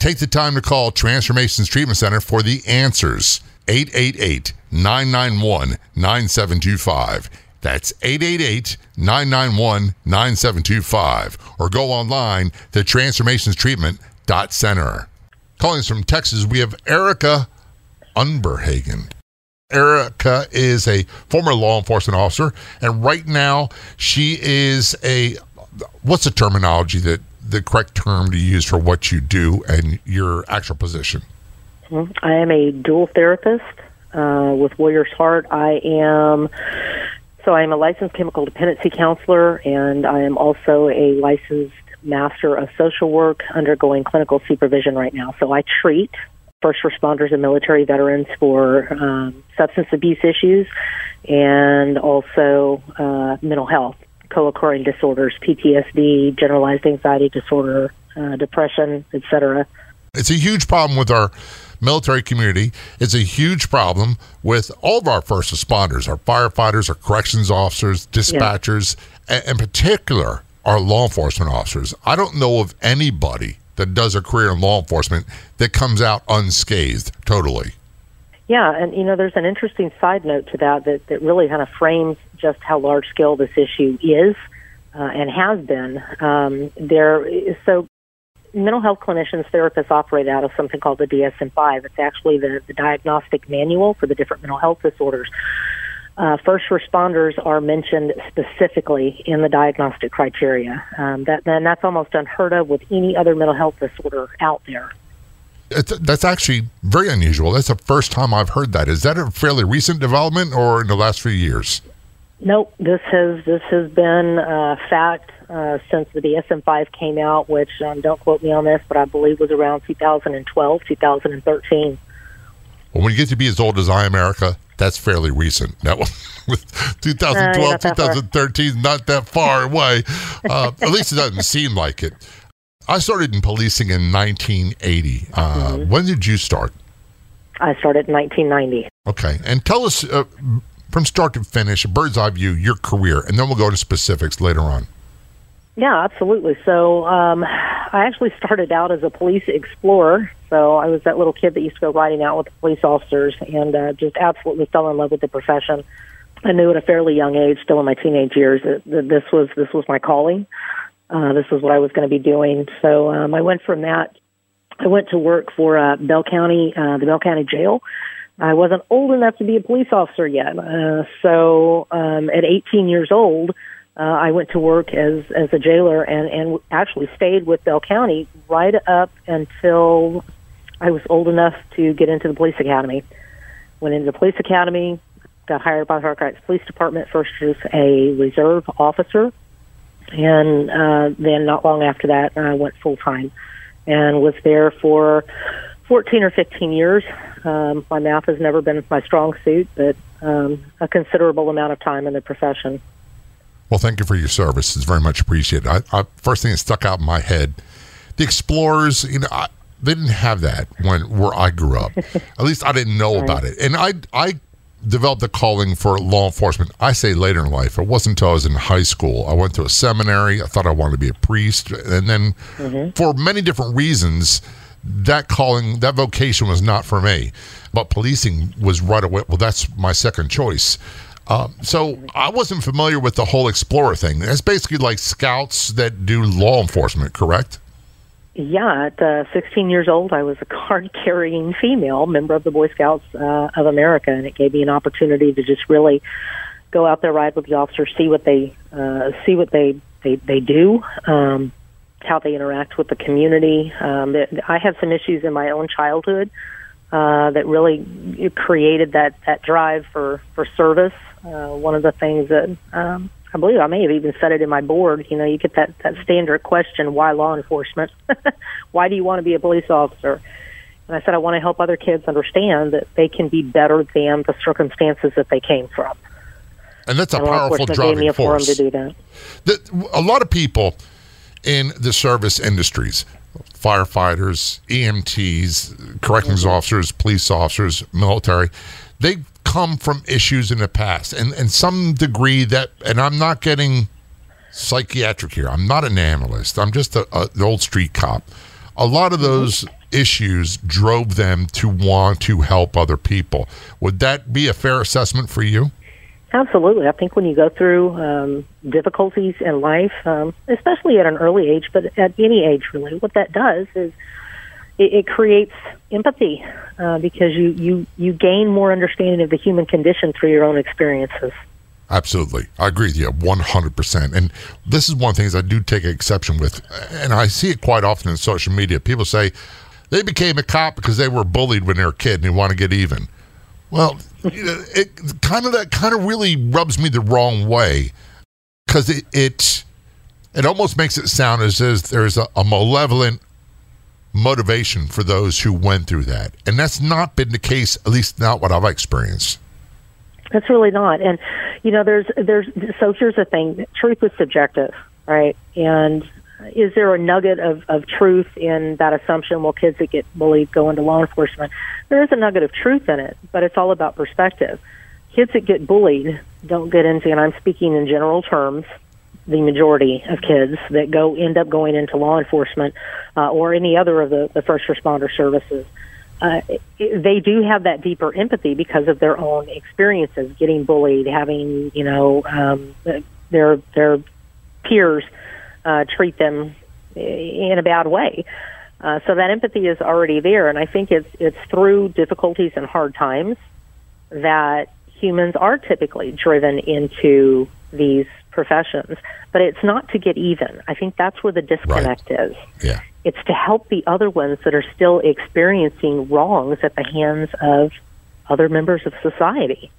Take the time to call Transformations Treatment Center for the answers. 888-991-9725. That's 888-991-9725. Or go online to transformationstreatment.center. Calling us from Texas, we have Erica Unberhagen. Erica is a former law enforcement officer, and right now she is a, what's the terminology, that the correct term to use for what you do and your actual position? I am a dual therapist with Warrior's Heart. I am a licensed chemical dependency counselor, and I am also a licensed master of social work undergoing clinical supervision right now. So I treat first responders and military veterans for substance abuse issues and also mental health, co-occurring disorders, PTSD, generalized anxiety disorder, depression, etc. It's a huge problem with our military community. It's a huge problem with all of our first responders, our firefighters, our corrections officers, dispatchers, and in particular, our law enforcement officers. I don't know of anybody that does a career in law enforcement that comes out unscathed totally. Yeah, and you know, there's an interesting side note to that really kind of frames just how large scale this issue is and has been. Mental health clinicians, therapists operate out of something called the DSM-5. It's actually the diagnostic manual for the different mental health disorders. First responders are mentioned specifically in the diagnostic criteria. That's almost unheard of with any other mental health disorder out there. That's actually very unusual. That's the first time I've heard that. Is that a fairly recent development or in the last few years? No, this has been a fact since the DSM-5 came out, which don't quote me on this, but I believe was around 2012, 2013. Well, when you get to be as old as I am, Erica, that's fairly recent. That was 2012, 2013, not that far away. At least it doesn't seem like it. I started in policing in 1980. When did you start? I started in 1990. Okay. And tell us from start to finish, a bird's eye view, your career, and then we'll go to specifics later on. Yeah, absolutely. So I actually started out as a police explorer. So I was that little kid that used to go riding out with the police officers and just absolutely fell in love with the profession. I knew at a fairly young age, still in my teenage years, that this was my calling. This was what I was going to be doing. So I went from that. I went to work for Bell County, the Bell County Jail. I wasn't old enough to be a police officer yet. So at 18 years old, I went to work as a jailer and actually stayed with Bell County right up until I was old enough to get into the police academy. Went into the police academy, got hired by Harker Heights Police Department first as a reserve officer, and then not long after that I went full-time and was there for 14 or 15 years. My math has never been my strong suit, but a considerable amount of time in the profession. Well, thank you for your service. It's very much appreciated. First thing that stuck out in my head, the explorers, you know, they didn't have that where I grew up. At least I didn't know about it. And I developed a calling for law enforcement, I say later in life. It wasn't until I was in high school. I went to a seminary. I thought I wanted to be a priest. And then for many different reasons, that calling, that vocation was not for me. But policing was right away. Well, that's my second choice. So I wasn't familiar with the whole explorer thing. That's basically like scouts that do law enforcement, correct? Yeah, at 16 years old, I was a card-carrying female member of the Boy Scouts of America, and it gave me an opportunity to just really go out there, ride with the officers, see what they do, how they interact with the community. I had some issues in my own childhood that really created that drive for service. One of the things that I believe I may have even said it in my board. You know, you get that standard question, why law enforcement? Why do you want to be a police officer? And I said, I want to help other kids understand that they can be better than the circumstances that they came from. And that's a powerful driving force. To do that. A lot of people in the service industries, firefighters, EMTs, corrections officers, police officers, military, they come from issues in the past, and some degree that, and I'm not getting psychiatric here, I'm not an analyst, I'm just an old street cop. A lot of those issues drove them to want to help other people. Would that be a fair assessment for you? Absolutely. I think when you go through difficulties in life, especially at an early age, but at any age really, what that does is it creates empathy because you gain more understanding of the human condition through your own experiences. Absolutely. I agree with you 100%. And this is one of the things I do take exception with, and I see it quite often in social media. People say they became a cop because they were bullied when they were a kid and they want to get even. Well, it kind of really rubs me the wrong way because it almost makes it sound as if there's a malevolent motivation for those who went through that, and that's not been the case, at least not what I've experienced. That's really not. And you know, there's so here's the thing, truth is subjective, right? And is there a nugget of truth in that assumption, well, kids that get bullied go into law enforcement? There is a nugget of truth in it, but it's all about perspective. Kids that get bullied don't get into, and I'm speaking in general terms, the majority of kids that end up going into law enforcement or any other of the first responder services, they do have that deeper empathy because of their own experiences, getting bullied, having their peers treat them in a bad way. So that empathy is already there, and I think it's through difficulties and hard times that humans are typically driven into these professions, but it's not to get even. I think that's where the disconnect is. Yeah. It's to help the other ones that are still experiencing wrongs at the hands of other members of society.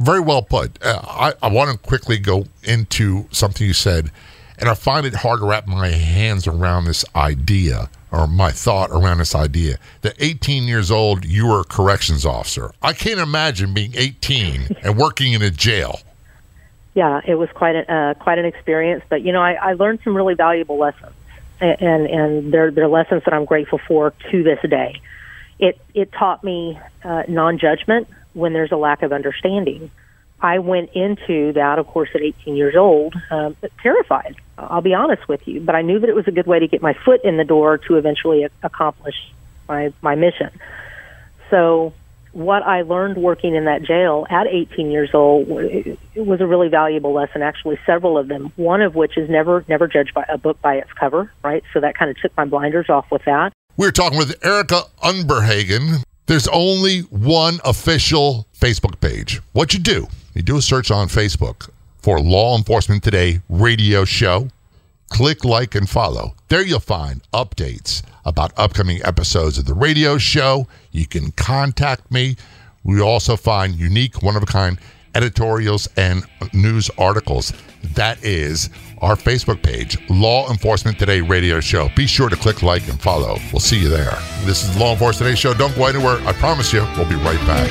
Very well put. I want to quickly go into something you said, and I find it hard to wrap my hands around this idea, or my thought around this idea, that 18 years old, you were a corrections officer. I can't imagine being 18 and working in a jail. Yeah, it was quite an experience, but you know, I learned some really valuable lessons, and they're lessons that I'm grateful for to this day. It taught me non-judgment when there's a lack of understanding. I went into that, of course, at 18 years old, terrified. I'll be honest with you, but I knew that it was a good way to get my foot in the door to eventually accomplish my mission. So what I learned working in that jail at 18 years old, it was a really valuable lesson, actually several of them, one of which is never judge a book by its cover, right? So that kind of took my blinders off with that. We're talking with Erica Unberhagen. There's only one official Facebook page. What you do a search on Facebook for Law Enforcement Today Radio Show. Click like and follow. There you'll find updates about upcoming episodes of the radio show. You can contact me. We also find unique, one-of-a-kind editorials and news articles. That is our Facebook page, Law Enforcement Today Radio Show. Be sure to click like and follow. We'll see you there. This is Law Enforcement Today Show. Don't go anywhere. I promise you, we'll be right back.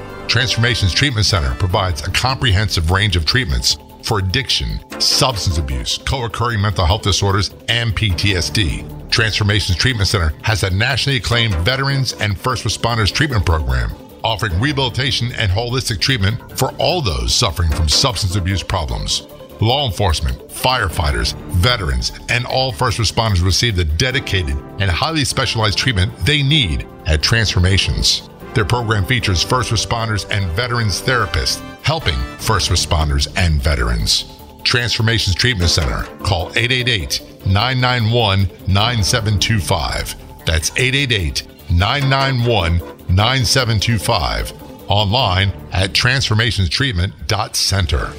Transformations Treatment Center provides a comprehensive range of treatments for addiction, substance abuse, co-occurring mental health disorders, and PTSD. Transformations Treatment Center has a nationally acclaimed veterans and first responders treatment program, offering rehabilitation and holistic treatment for all those suffering from substance abuse problems. Law enforcement, firefighters, veterans, and all first responders receive the dedicated and highly specialized treatment they need at Transformations. Their program features first responders and veterans therapists, helping first responders and veterans. Transformations Treatment Center. Call 888-991-9725. That's 888-991-9725. Online at transformationstreatment.center.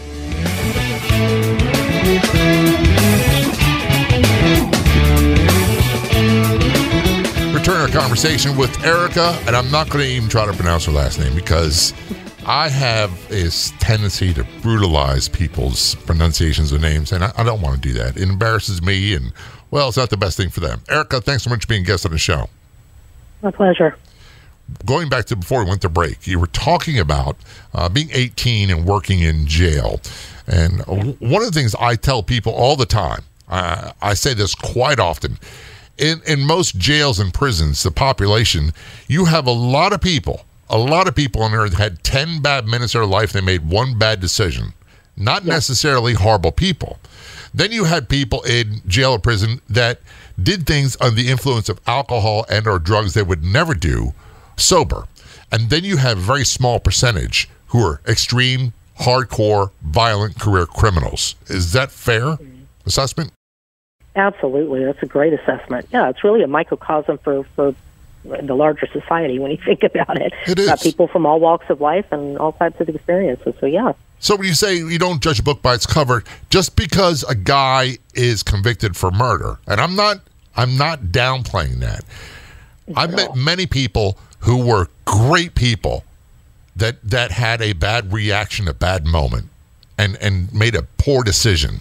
Return our conversation with Erica, and I'm not going to even try to pronounce her last name because I have this tendency to brutalize people's pronunciations of names, and I don't want to do that. It embarrasses me, and, well, it's not the best thing for them. Erica, thanks so much for being a guest on the show. My pleasure. Going back to before we went to break, you were talking about being 18 and working in jail. And one of the things I tell people all the time, I say this quite often, in most jails and prisons, the population, you have a lot of people on earth had 10 bad minutes of their life. They made one bad decision. Not necessarily horrible people. Then you had people in jail or prison that did things under the influence of alcohol and or drugs they would never do sober. And then you have a very small percentage who are extreme, hardcore, violent career criminals. Is that fair assessment? Absolutely. That's a great assessment. Yeah, it's really a microcosm for the larger society when you think about it. It is. People from all walks of life and all types of experiences, so yeah. So when you say you don't judge a book by its cover, just because a guy is convicted for murder, and I'm not downplaying that. I've met many people who were great people that had a bad reaction, a bad moment, and made a poor decision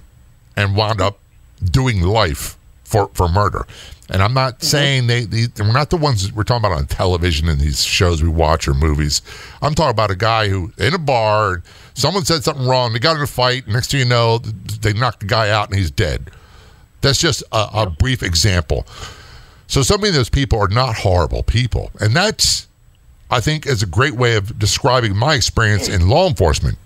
and wound up doing life for murder. And I'm not saying we're not the ones we're talking about on television and these shows we watch or movies. I'm talking about a guy who, in a bar, someone said something wrong, they got in a fight, next thing you know, they knocked the guy out and he's dead. That's just a brief example. So so many of those people are not horrible people. And that's, I think, is a great way of describing my experience in law enforcement.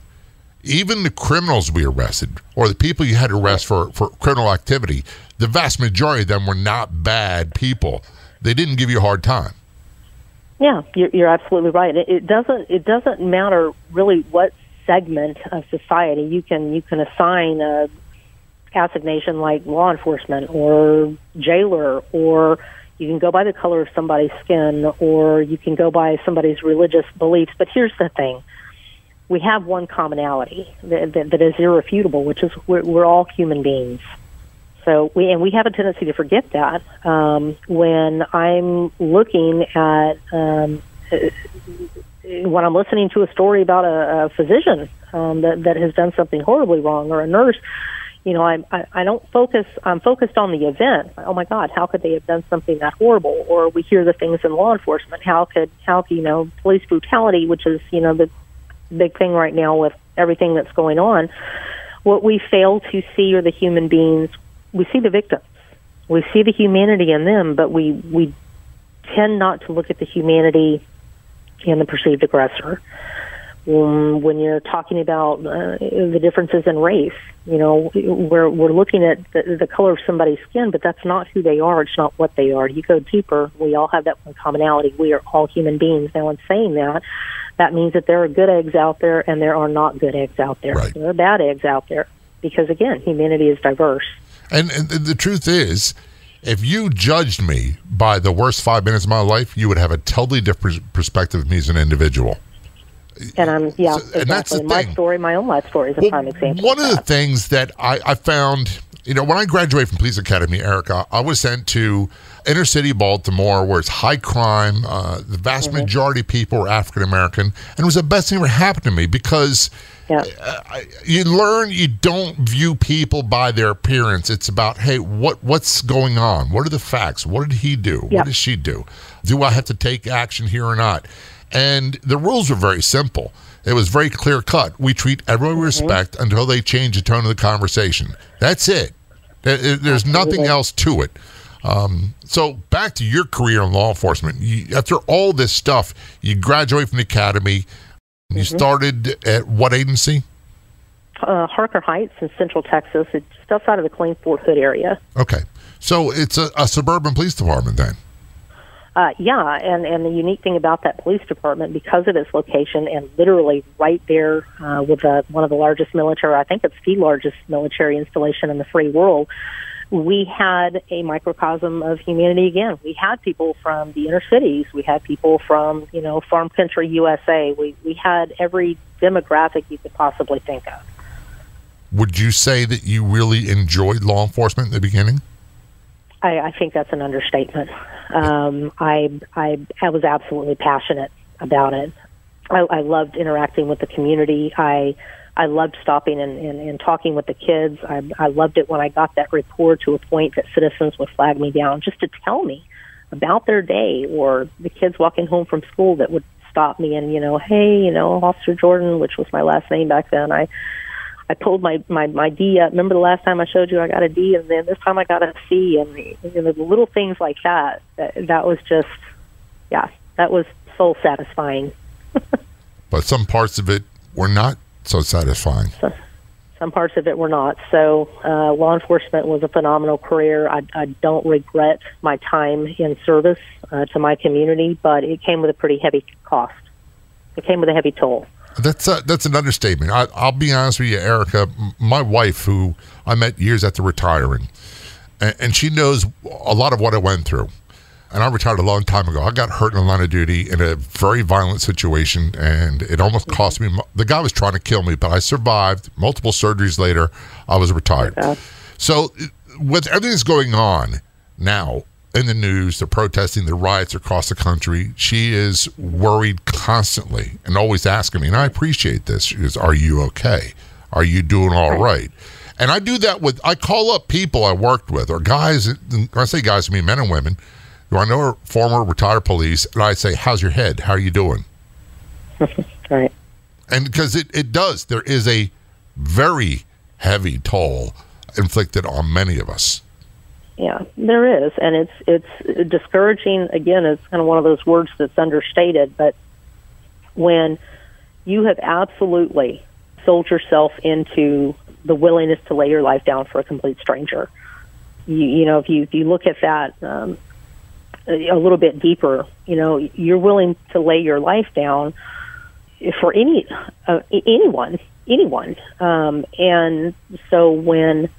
Even the criminals we arrested, or the people you had to arrest for criminal activity, the vast majority of them were not bad people. They didn't give you a hard time. Yeah, you're absolutely right. It doesn't matter really what segment of society you can assign a assignation like law enforcement or jailer, or you can go by the color of somebody's skin, or you can go by somebody's religious beliefs. But here's the thing. We have one commonality that is irrefutable, which is we're all human beings. So we have a tendency to forget that. When I'm looking at, when I'm listening to a story about a physician that has done something horribly wrong, or a nurse, you know, I don't focus. I'm focused on the event. Oh my God, how could they have done something that horrible? Or we hear the things in law enforcement. How police brutality, which is the big thing right now with everything that's going on. What we fail to see are the human beings. We see the victims. We see the humanity in them, but we tend not to look at the humanity in the perceived aggressor. When you're talking about the differences in race, we're looking at the color of somebody's skin, but that's not who they are. It's not what they are. You go deeper, we all have that one commonality. We are all human beings. Now, in saying that, that means that there are good eggs out there and there are not good eggs out there. Right. There are bad eggs out there because, again, humanity is diverse. And the truth is, if you judged me by the worst 5 minutes of my life, you would have a totally different perspective of me as an individual. And I'm, yeah, so, exactly. And that's the thing. My own life story is a prime example. One of the things that I found You know, when I graduated from police academy, Erica, I was sent to inner city Baltimore, where it's high crime. The vast majority of people were African American, and it was the best thing that ever happened to me, because you learn you don't view people by their appearance. It's about, hey, what's going on? What are the facts? What did he do? What did she do? Do I have to take action here or not? And the rules were very simple. It was very clear cut. We treat everyone with respect until they change the tone of the conversation. That's it. There's nothing else to it. So back to your career in law enforcement. After all this stuff, you graduate from the academy. You started at what agency? Harker Heights in Central Texas. It's just outside of the Fort Hood area. Okay. So it's a suburban police department then? Yeah, and the unique thing about that police department, because of its location and literally right there with one of the largest military, I think it's the largest military installation in the free world, we had a microcosm of humanity again. We had people from the inner cities. We had people from, you know, farm country USA. We had every demographic you could possibly think of. Would you say that you really enjoyed law enforcement in the beginning? I think that's an understatement. I was absolutely passionate about it. I loved interacting with the community. I loved stopping and talking with the kids. I loved it when I got that rapport to a point that citizens would flag me down just to tell me about their day, or the kids walking home from school that would stop me and, you know, hey, you know, Officer Jordan, which was my last name back then, I pulled my D up. Remember the last time I showed you I got a D, and then this time I got a C, and the little things like that. That was just, that was soul satisfying. But some parts of it were not so satisfying. Some parts of it were not. So law enforcement was a phenomenal career. I don't regret my time in service to my community, but it came with a pretty heavy cost. It came with a heavy toll. That's an understatement. I'll be honest with you, Erica. My wife, who I met years after retiring, and she knows a lot of what I went through. And I retired a long time ago. I got hurt in the line of duty in a very violent situation, and it almost cost me. The guy was trying to kill me, but I survived. Multiple surgeries later, I was retired. Okay. So with everything that's going on now in the news, the protesting, the riots across the country, she is worried constantly and always asking me, and I appreciate this, she goes, are you okay? Are you doing all right? And I do that with, I call up people I worked with, or guys, when I say guys, I mean men and women, who I know are former retired police, and I say, how's your head? How are you doing? Right. And because it does, there is a very heavy toll inflicted on many of us. Yeah, there is, and it's discouraging. Again, it's kind of one of those words that's understated, but when you have absolutely sold yourself into the willingness to lay your life down for a complete stranger, you know, if you look at that a little bit deeper, you know, you're willing to lay your life down for anyone. And so when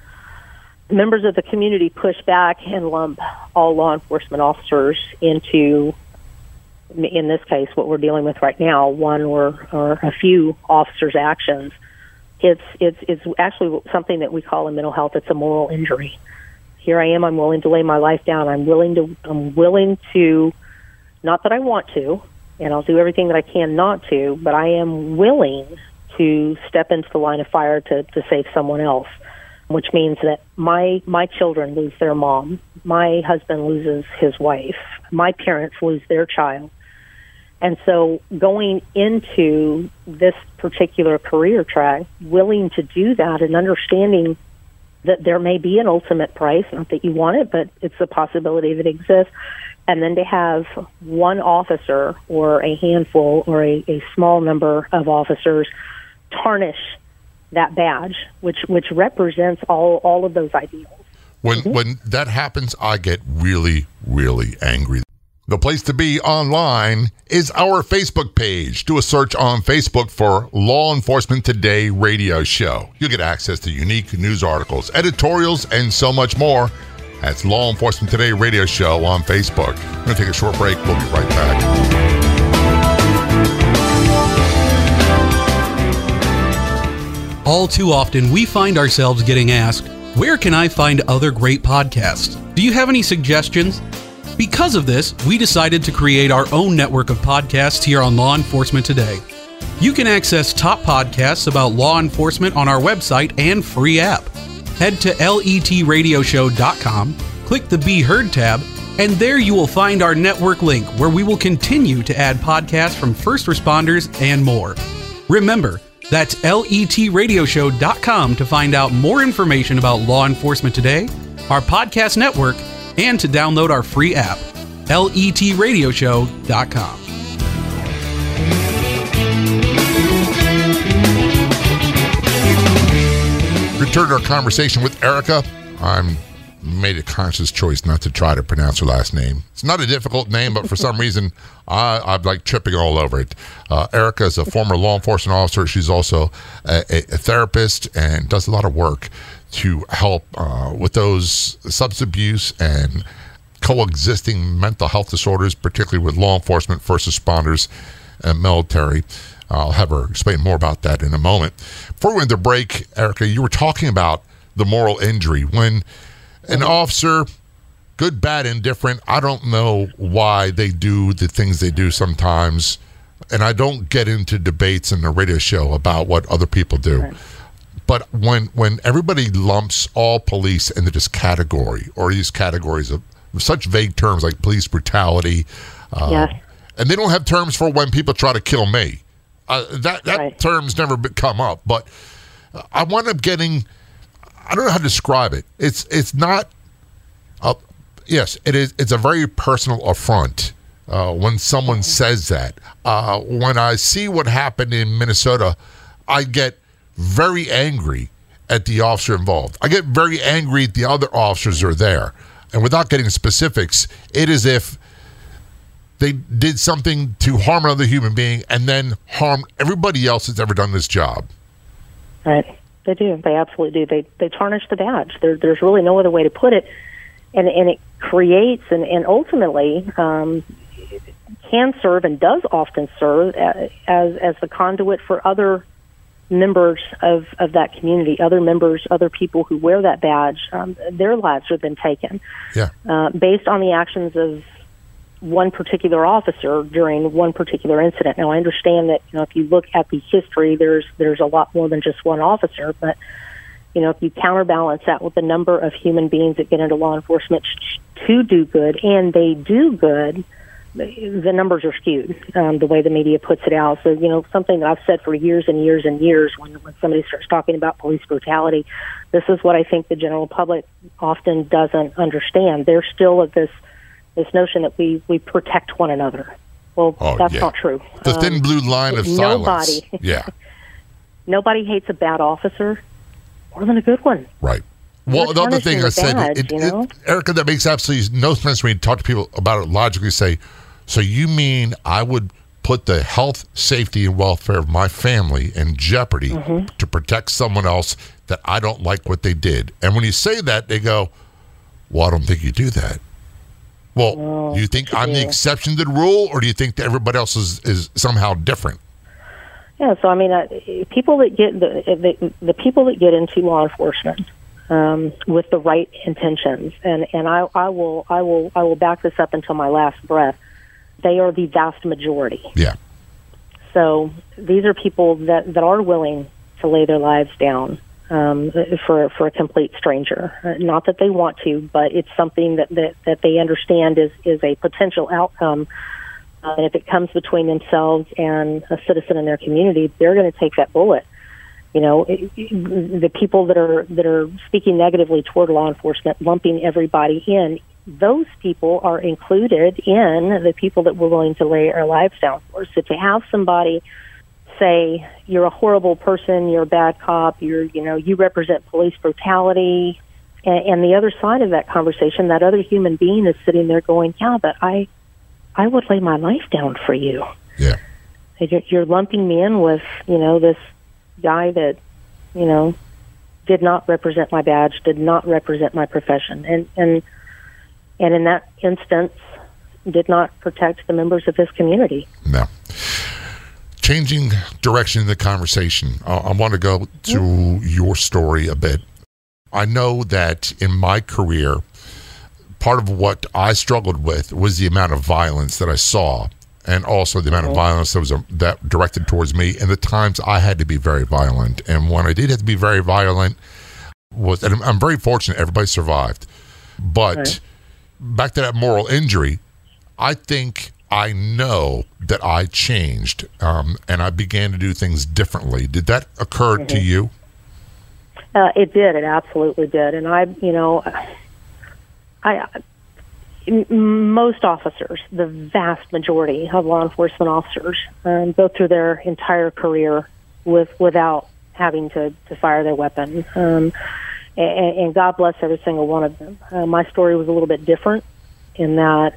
members of the community push back and lump all law enforcement officers into, in this case, what we're dealing with right now, one or a few officers' actions. It's actually something that we call in mental health, it's a moral injury. Here I am, I'm willing to lay my life down. I'm willing to, not that I want to, and I'll do everything that I can not to, but I am willing to step into the line of fire to save someone else. Which means that my children lose their mom, my husband loses his wife, my parents lose their child. And so going into this particular career track, willing to do that and understanding that there may be an ultimate price, not that you want it, but it's a possibility that exists. And then to have one officer or a handful or a small number of officers tarnish that badge, which represents all of those ideals. When that happens, I get really, really angry. The place to be online is our Facebook page. Do a search on Facebook for Law Enforcement Today Radio Show. You'll get access to unique news articles, editorials, and so much more. That's Law Enforcement Today Radio Show on Facebook. I'm going to take a short break. We'll be right back. All too often, we find ourselves getting asked, Where can I find other great podcasts? Do you have any suggestions? Because of this, we decided to create our own network of podcasts here on Law Enforcement Today. You can access top podcasts about law enforcement on our website and free app. Head to LETRadioshow.com, click the Be Heard tab, and there you will find our network link where we will continue to add podcasts from first responders and more. Remember, that's LETRadioshow.com to find out more information about Law Enforcement Today, our podcast network, and to download our free app, LETRadioshow.com. Return to our conversation with Erica. I made a conscious choice not to try to pronounce her last name. It's not a difficult name, but for some reason, I'm like tripping all over it. Erica is a former law enforcement officer. She's also a therapist and does a lot of work to help with those substance abuse and coexisting mental health disorders, particularly with law enforcement, first responders, and military. I'll have her explain more about that in a moment. Before we went to break, Erica, you were talking about the moral injury. When an officer, good, bad, indifferent, I don't know why they do the things they do sometimes, and I don't get into debates in the radio show about what other people do. Right. But when everybody lumps all police into this category, or these categories of such vague terms like police brutality, and they don't have terms for when people try to kill me. That term's never come up, but I wound up getting, I don't know how to describe it. It's not, it's a very personal affront when someone says that. When I see what happened in Minnesota, I get very angry at the officer involved. I get very angry at the other officers who are there. And without getting specifics, it is if they did something to harm another human being and then harm everybody else that's ever done this job. Right. They do. They absolutely do. They tarnish the badge. There's really no other way to put it. And it creates and ultimately can serve and does often serve as the conduit for other members of that community, other members, other people who wear that badge. Their lives have been taken based on the actions of one particular officer during one particular incident. Now, I understand that, if you look at the history, there's a lot more than just one officer, but, if you counterbalance that with the number of human beings that get into law enforcement to do good, and they do good, the numbers are skewed, the way the media puts it out. So, something that I've said for years and years and years, when somebody starts talking about police brutality, this is what I think the general public often doesn't understand. They're still at this notion that we protect one another. Well, that's not true. The thin blue line of silence. Nobody hates a bad officer more than a good one. Right. Well, the other thing I said, Erica, that makes absolutely no sense when you talk to people about it logically. Say, so you mean I would put the health, safety, and welfare of my family in jeopardy to protect someone else that I don't like what they did? And when you say that, they go, well, I don't think you do that. Well, do you think I'm the exception to the rule, or do you think that everybody else is somehow different? Yeah, so I mean, people that get the people that get into law enforcement with the right intentions, and I will back this up until my last breath. They are the vast majority. Yeah. So these are people that are willing to lay their lives down for a complete stranger. Not that they want to, but it's something that they understand is a potential outcome. And if it comes between themselves and a citizen in their community, they're going to take that bullet. The people that are speaking negatively toward law enforcement, lumping everybody in, those people are included in the people that we're willing to lay our lives down for. So to have somebody say you're a horrible person, you're a bad cop, you represent police brutality, and the other side of that conversation, that other human being is sitting there going, yeah, but I would lay my life down for you. Yeah, you're lumping me in with this guy that did not represent my badge, did not represent my profession, and in that instance did not protect the members of his community. No. Changing direction in the conversation, I want to go to your story a bit. I know that in my career, part of what I struggled with was the amount of violence that I saw, and also the amount of violence that was that directed towards me, and the times I had to be very violent. And when I did have to be very violent, and I'm very fortunate everybody survived. But back to that moral injury, I think I know that I changed, and I began to do things differently. Did that occur to you? It did. It absolutely did. And most officers, the vast majority of law enforcement officers, go through their entire career without having to fire their weapon. And God bless every single one of them. My story was a little bit different in that,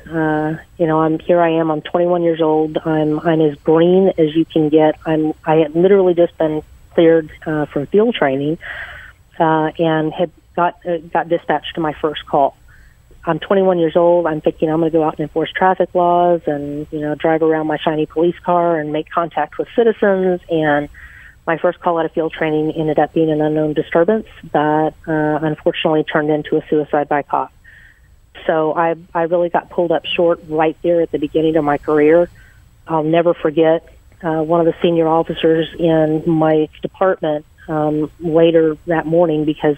I'm 21 years old. I'm as green as you can get. I had literally just been cleared from field training and had got dispatched to my first call. I'm 21 years old. I'm thinking I'm going to go out and enforce traffic laws and, drive around my shiny police car and make contact with citizens. And my first call out of field training ended up being an unknown disturbance that unfortunately turned into a suicide by cop. So I really got pulled up short right there at the beginning of my career. I'll never forget one of the senior officers in my department later that morning, because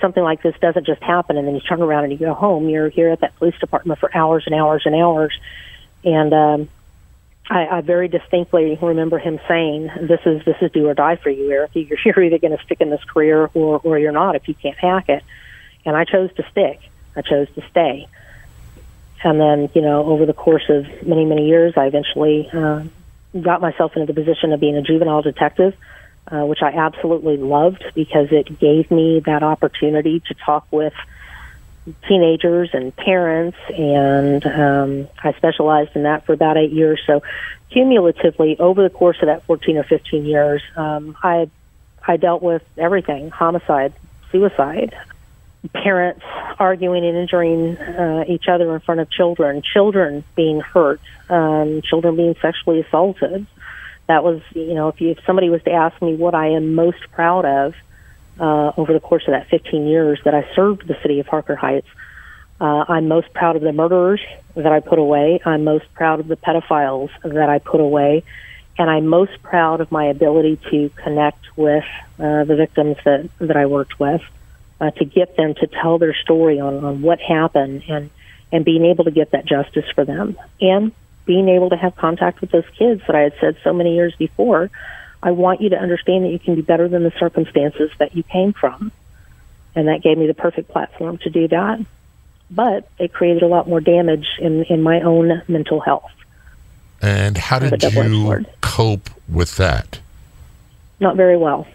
something like this doesn't just happen and then you turn around and you go home. You're here at that police department for hours and hours and hours. And I very distinctly remember him saying, "This is do or die for you, Erica. You're either going to stick in this career or you're not if you can't hack it." And I chose to stick. I chose to stay. And then, over the course of many, many years, I eventually got myself into the position of being a juvenile detective, which I absolutely loved because it gave me that opportunity to talk with teenagers and parents, and I specialized in that for about 8 years. So cumulatively, over the course of that 14 or 15 years, I dealt with everything: homicide, suicide, parents arguing and injuring each other in front of children being hurt, children being sexually assaulted. That was, if somebody was to ask me what I am most proud of over the course of that 15 years that I served the city of Harker Heights, I'm most proud of the murderers that I put away. I'm most proud of the pedophiles that I put away. And I'm most proud of my ability to connect with the victims that I worked with, to get them to tell their story on what happened and being able to get that justice for them. And being able to have contact with those kids that I had said so many years before, I want you to understand that you can be better than the circumstances that you came from. And that gave me the perfect platform to do that. But it created a lot more damage in my own mental health. And how did you cope with that? Not very well.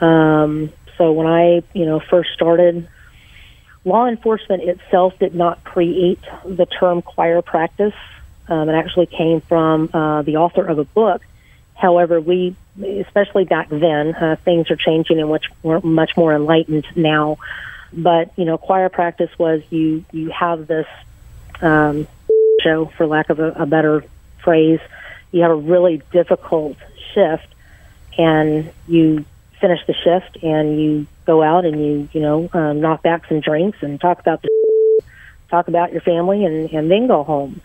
So when I, first started, law enforcement itself did not create the term chiropractic. It actually came from the author of a book. However, we, especially back then, things are changing and we're much more enlightened now. But, chiropractic was you have this show, for lack of a better phrase, you have a really difficult shift and you finish the shift and you go out and you knock back some drinks and talk about your family and then go home.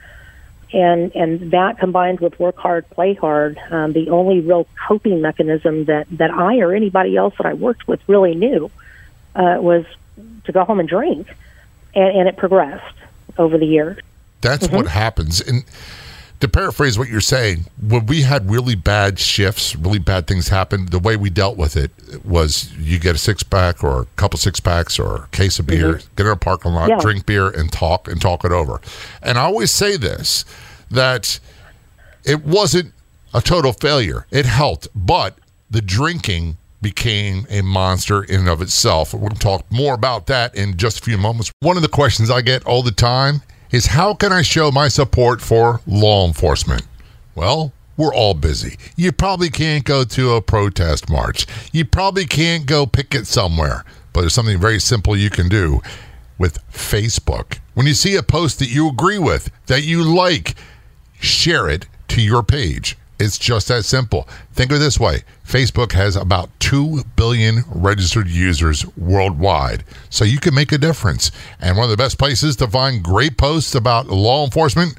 And that, combined with work hard, play hard, the only real coping mechanism that I or anybody else that I worked with really knew was to go home and drink. And it progressed over the years. That's what happens. And to paraphrase what you're saying, when we had really bad shifts, really bad things happen, the way we dealt with it was you get a six-pack or a couple six-packs or a case of beer, get in a parking lot, drink beer, and talk it over. And I always say this, that it wasn't a total failure. It helped, but the drinking became a monster in and of itself. We'll talk more about that in just a few moments. One of the questions I get all the time is, how can I show my support for law enforcement? Well, we're all busy. You probably can't go to a protest march. You probably can't go picket somewhere. But there's something very simple you can do with Facebook. When you see a post that you agree with, that you like, share it to your page. It's just that simple. Think of it this way. Facebook has about 2 billion registered users worldwide, so you can make a difference. And one of the best places to find great posts about law enforcement,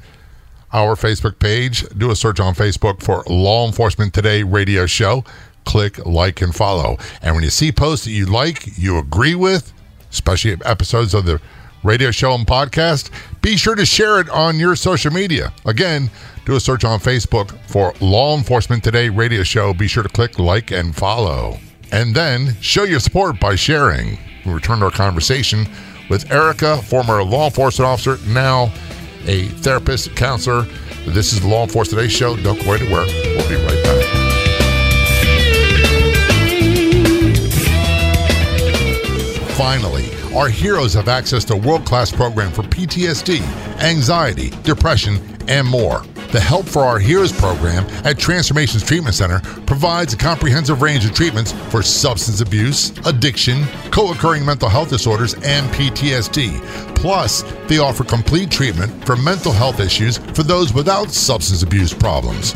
our Facebook page. Do a search on Facebook for Law Enforcement Today Radio Show. Click like and follow. And when you see posts that you like, you agree with, especially episodes of the radio show and podcast, be sure to share it on your social media. Again, do a search on Facebook for Law Enforcement Today Radio Show. Be sure to click like and follow. And then show your support by sharing. We return to our conversation with Erica, former law enforcement officer, now a therapist, counselor. This is the Law Enforcement Today Show. Don't go anywhere. We'll be right back. Finally, our heroes have access to a world-class program for PTSD, anxiety, depression, and more. The Help for Our Heroes program at Transformations Treatment Center provides a comprehensive range of treatments for substance abuse, addiction, co-occurring mental health disorders, and PTSD. Plus, they offer complete treatment for mental health issues for those without substance abuse problems.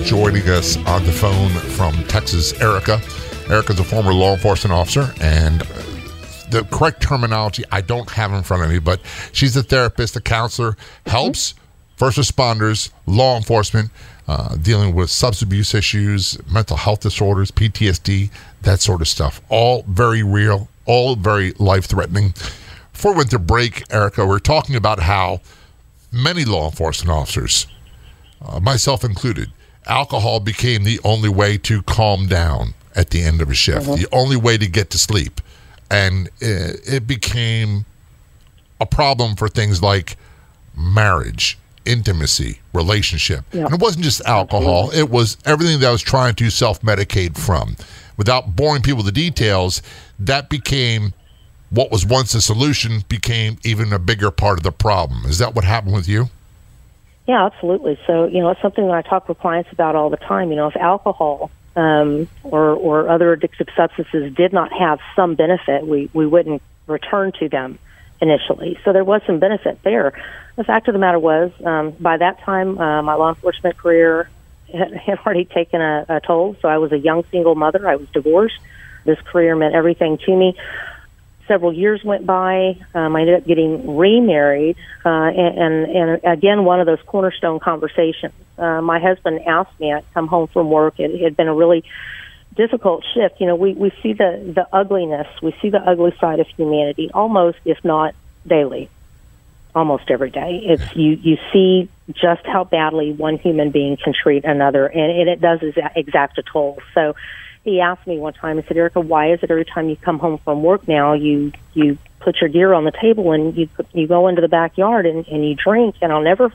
Joining us on the phone from Texas, Erica. Erica's a former law enforcement officer, and the correct terminology I don't have in front of me, but she's a therapist, a counselor, helps first responders, law enforcement, dealing with substance abuse issues, mental health disorders, PTSD, that sort of stuff. All very real, all very life-threatening. Before we went to break, Erica, we're talking about how many law enforcement officers, myself included, alcohol became the only way to calm down at the end of a shift, the only way to get to sleep. And it became a problem for things like marriage, intimacy, relationship. Yep. And it wasn't just alcohol. Absolutely. It was everything that I was trying to self-medicate from. Without boring people to details, that became what was once a solution became even a bigger part of the problem. Is that what happened with you? Yeah, absolutely. So, you know, it's something that I talk with clients about all the time. You know, if alcohol or other addictive substances did not have some benefit, we wouldn't return to them initially. So there was some benefit there. The fact of the matter was, by that time, my law enforcement career had already taken a toll. So I was a young single mother. I was divorced. This career meant everything to me. Several years went by. I ended up getting remarried, and again, one of those cornerstone conversations. My husband asked me, I'd come home from work. It had been a really difficult shift. You know, we see the ugliness. We see the ugly side of humanity almost, if not daily, almost every day. It's you see just how badly one human being can treat another, and it does exact a toll. So he asked me one time, he said, Erica, why is it every time you come home from work now, you put your gear on the table and you go into the backyard and you drink? And I don't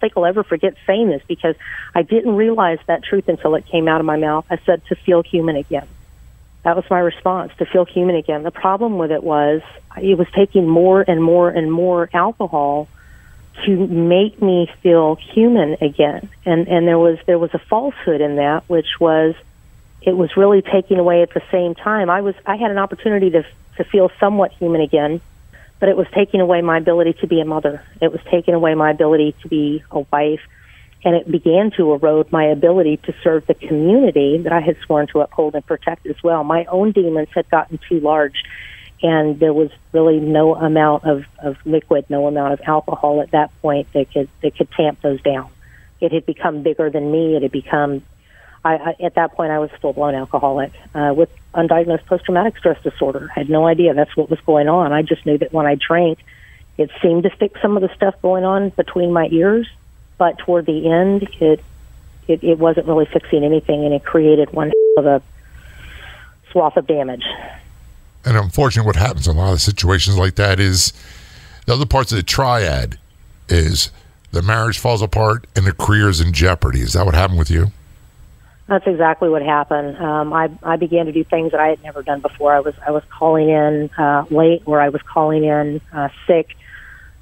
think I'll ever forget saying this, because I didn't realize that truth until it came out of my mouth. I said, to feel human again. That was my response, to feel human again. The problem with it was taking more and more and more alcohol to make me feel human again. And there was a falsehood in that, which was, it was really taking away at the same time. I had an opportunity to feel somewhat human again, but it was taking away my ability to be a mother. It was taking away my ability to be a wife, and it began to erode my ability to serve the community that I had sworn to uphold and protect as well. My own demons had gotten too large, and there was really no amount of liquid, no amount of alcohol at that point that could tamp those down. It had become bigger than me. It had become... at that point, I was a full-blown alcoholic with undiagnosed post-traumatic stress disorder. I had no idea that's what was going on. I just knew that when I drank, It seemed to fix some of the stuff going on between my ears, but toward the end, it wasn't really fixing anything, and it created one of a swath of damage. And unfortunately, what happens in a lot of situations like that is the other parts of the triad is the marriage falls apart and the career is in jeopardy. Is that what happened with you? That's exactly what happened. I began to do things that I had never done before. I was calling in late, or I was calling in sick.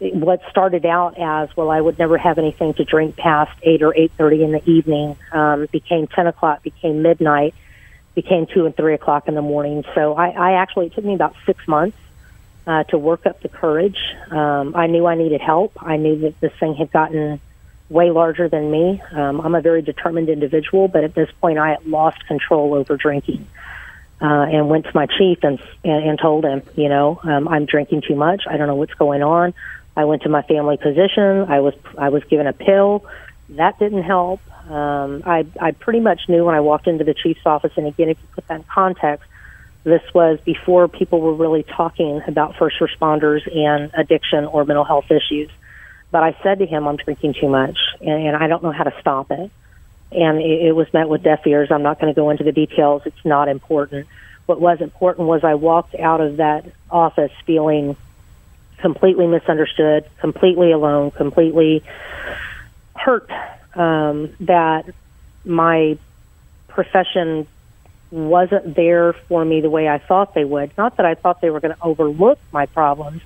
What started out as, well, I would never have anything to drink past 8 or 8:30 in the evening, became 10 o'clock, became midnight, became 2 and 3 o'clock in the morning. So I actually, it took me about 6 months to work up the courage. I knew I needed help. I knew that this thing had gotten way larger than me. I'm a very determined individual, but at this point I had lost control over drinking and went to my chief and told him, I'm drinking too much. I don't know what's going on. I went to my family physician. I was given a pill. That didn't help. I pretty much knew when I walked into the chief's office, and again, if you put that in context, this was before people were really talking about first responders and addiction or mental health issues. But I said to him, I'm drinking too much, and I don't know how to stop it. And it was met with deaf ears. I'm not going to go into the details. It's not important. What was important was I walked out of that office feeling completely misunderstood, completely alone, completely hurt that my profession wasn't there for me the way I thought they would. Not that I thought they were going to overlook my problems.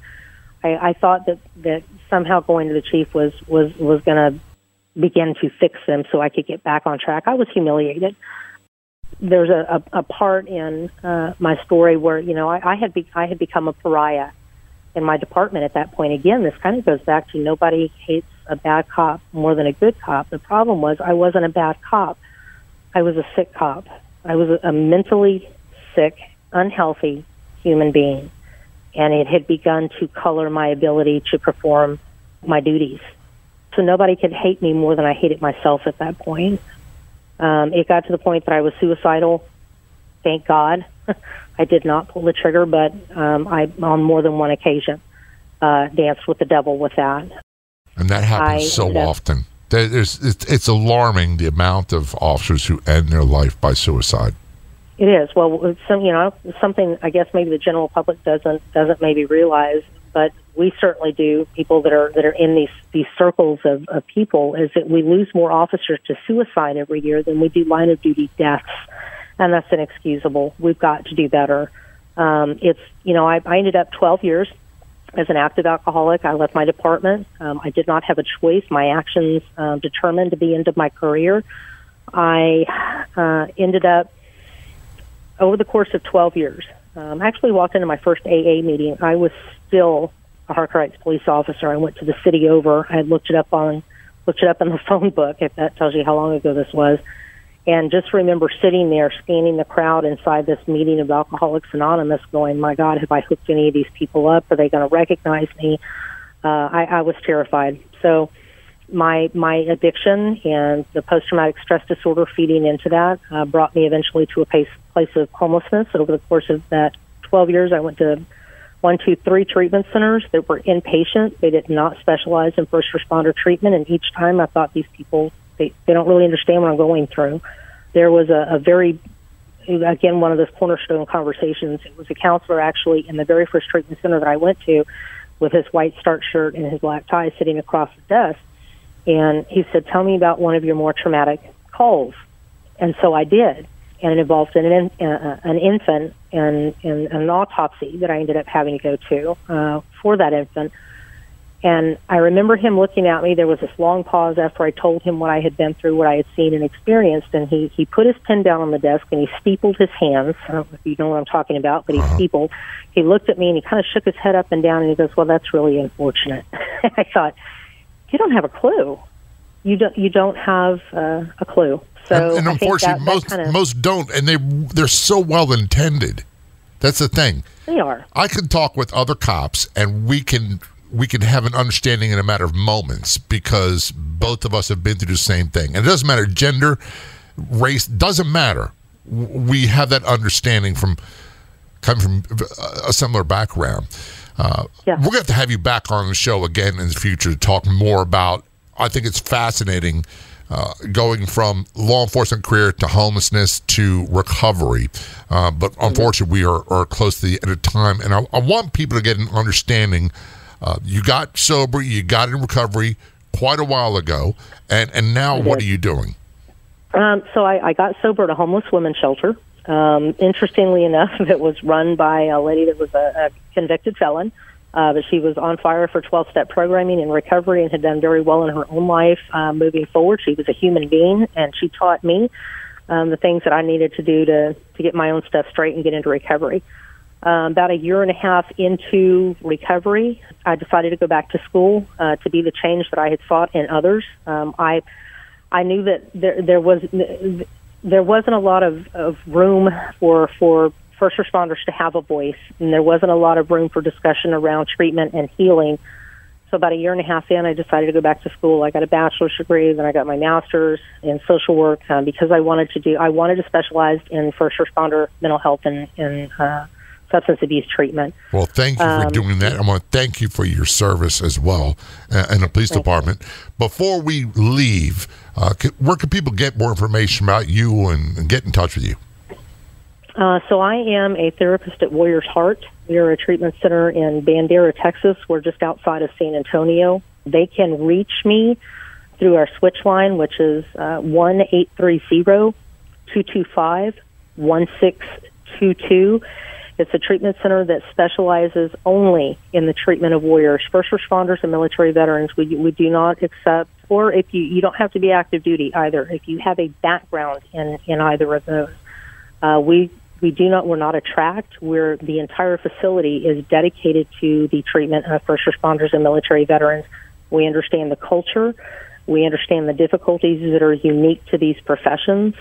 I thought that somehow going to the chief was going to begin to fix them so I could get back on track. I was humiliated. There's a part in my story where, I had become a pariah in my department at that point. Again, this kind of goes back to nobody hates a bad cop more than a good cop. The problem was I wasn't a bad cop. I was a sick cop. I was a mentally sick, unhealthy human being. And it had begun to color my ability to perform my duties. So nobody could hate me more than I hated myself at that point. It got to the point that I was suicidal. Thank God. I did not pull the trigger, but I, on more than one occasion, danced with the devil with that. And that happens so often. It's alarming the amount of officers who end their life by suicide. It is. Well, something I guess maybe the general public doesn't maybe realize, but we certainly do. People that are in these circles of people is that we lose more officers to suicide every year than we do line of duty deaths, and that's inexcusable. We've got to do better. I ended up 12 years as an active alcoholic. I left my department. I did not have a choice. My actions determined the end of my career. I ended up. Over the course of 12 years, I actually walked into my first AA meeting. I was still a Harker Heights police officer. I went to the city over. I had looked it up in the phone book, if that tells you how long ago this was, and just remember sitting there scanning the crowd inside this meeting of Alcoholics Anonymous going, my God, have I hooked any of these people up? Are they going to recognize me? I was terrified. So my addiction and the post-traumatic stress disorder feeding into that brought me eventually to a place of homelessness. Over the course of that 12 years, I went to 1, 2, 3 treatment centers that were inpatient. They did not specialize in first responder treatment, and each time I thought these people, they don't really understand what I'm going through. There was a very, again, one of those cornerstone conversations. It was a counselor actually in the very first treatment center that I went to with his white starched shirt and his black tie sitting across the desk. And he said, tell me about one of your more traumatic calls. And so I did. And it involved an infant and an autopsy that I ended up having to go to for that infant. And I remember him looking at me. There was this long pause after I told him what I had been through, what I had seen and experienced. And he put his pen down on the desk and he steepled his hands. I don't know if you know what I'm talking about, but he steepled. He looked at me and he kind of shook his head up and down and he goes, well, that's really unfortunate. I thought, you don't have a clue. You don't have a clue. So and unfortunately, most don't, and they're so well intended. That's the thing. They are. I can talk with other cops, and we can have an understanding in a matter of moments because both of us have been through the same thing. And it doesn't matter gender, race, doesn't matter. We have that understanding from coming from a similar background. We're going to have you back on the show again in the future to talk more about, I think it's fascinating, going from law enforcement career to homelessness to recovery. But unfortunately, we are close to the end of time. And I want people to get an understanding. You got sober, you got in recovery quite a while ago, and now what are you doing? So I got sober at a homeless women's shelter. Interestingly enough, it was run by a lady that was a convicted felon, but she was on fire for 12-step programming and recovery and had done very well in her own life. Moving forward, she was a human being, and she taught me the things that I needed to do to get my own stuff straight and get into recovery. About a year and a half into recovery, I decided to go back to school to be the change that I had sought in others. I knew that there wasn't a lot of room for first responders to have a voice, and there wasn't a lot of room for discussion around treatment and healing. So about a year and a half in, I decided to go back to school. I got a bachelor's degree, then I got my master's in social work because I wanted to specialize in first responder mental health and substance abuse treatment. Well, thank you for doing that. I want to thank you for your service as well in the police department. Before we leave, where can people get more information about you and get in touch with you? So I am a therapist at Warrior's Heart. We are a treatment center in Bandera, Texas. We're just outside of San Antonio. They can reach me through our switch line, which is 1-830-225-1622. It's a treatment center that specializes only in the treatment of warriors, first responders, and military veterans. We do not accept, or if you don't have to be active duty either, if you have a background in either of those. We're not a tract. The entire facility is dedicated to the treatment of first responders and military veterans. We understand the culture. We understand the difficulties that are unique to these professions.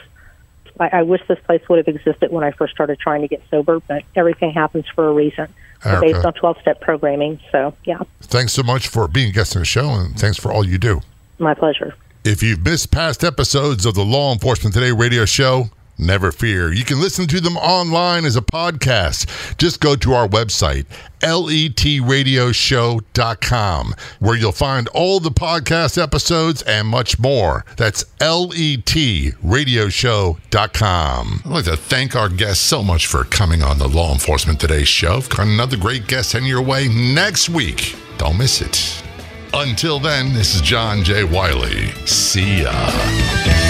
I wish this place would have existed when I first started trying to get sober, but everything happens for a reason. Based on 12-step programming, so yeah. Thanks so much for being a guest on the show, and thanks for all you do. My pleasure. If you've missed past episodes of the Law Enforcement Today radio show, never fear. You can listen to them online as a podcast. Just go to our website, LETRadioshow.com, where you'll find all the podcast episodes and much more. That's LETRadioshow.com. I'd like to thank our guests so much for coming on the Law Enforcement Today show. We've got another great guest heading your way next week. Don't miss it. Until then, this is John J. Wiley. See ya.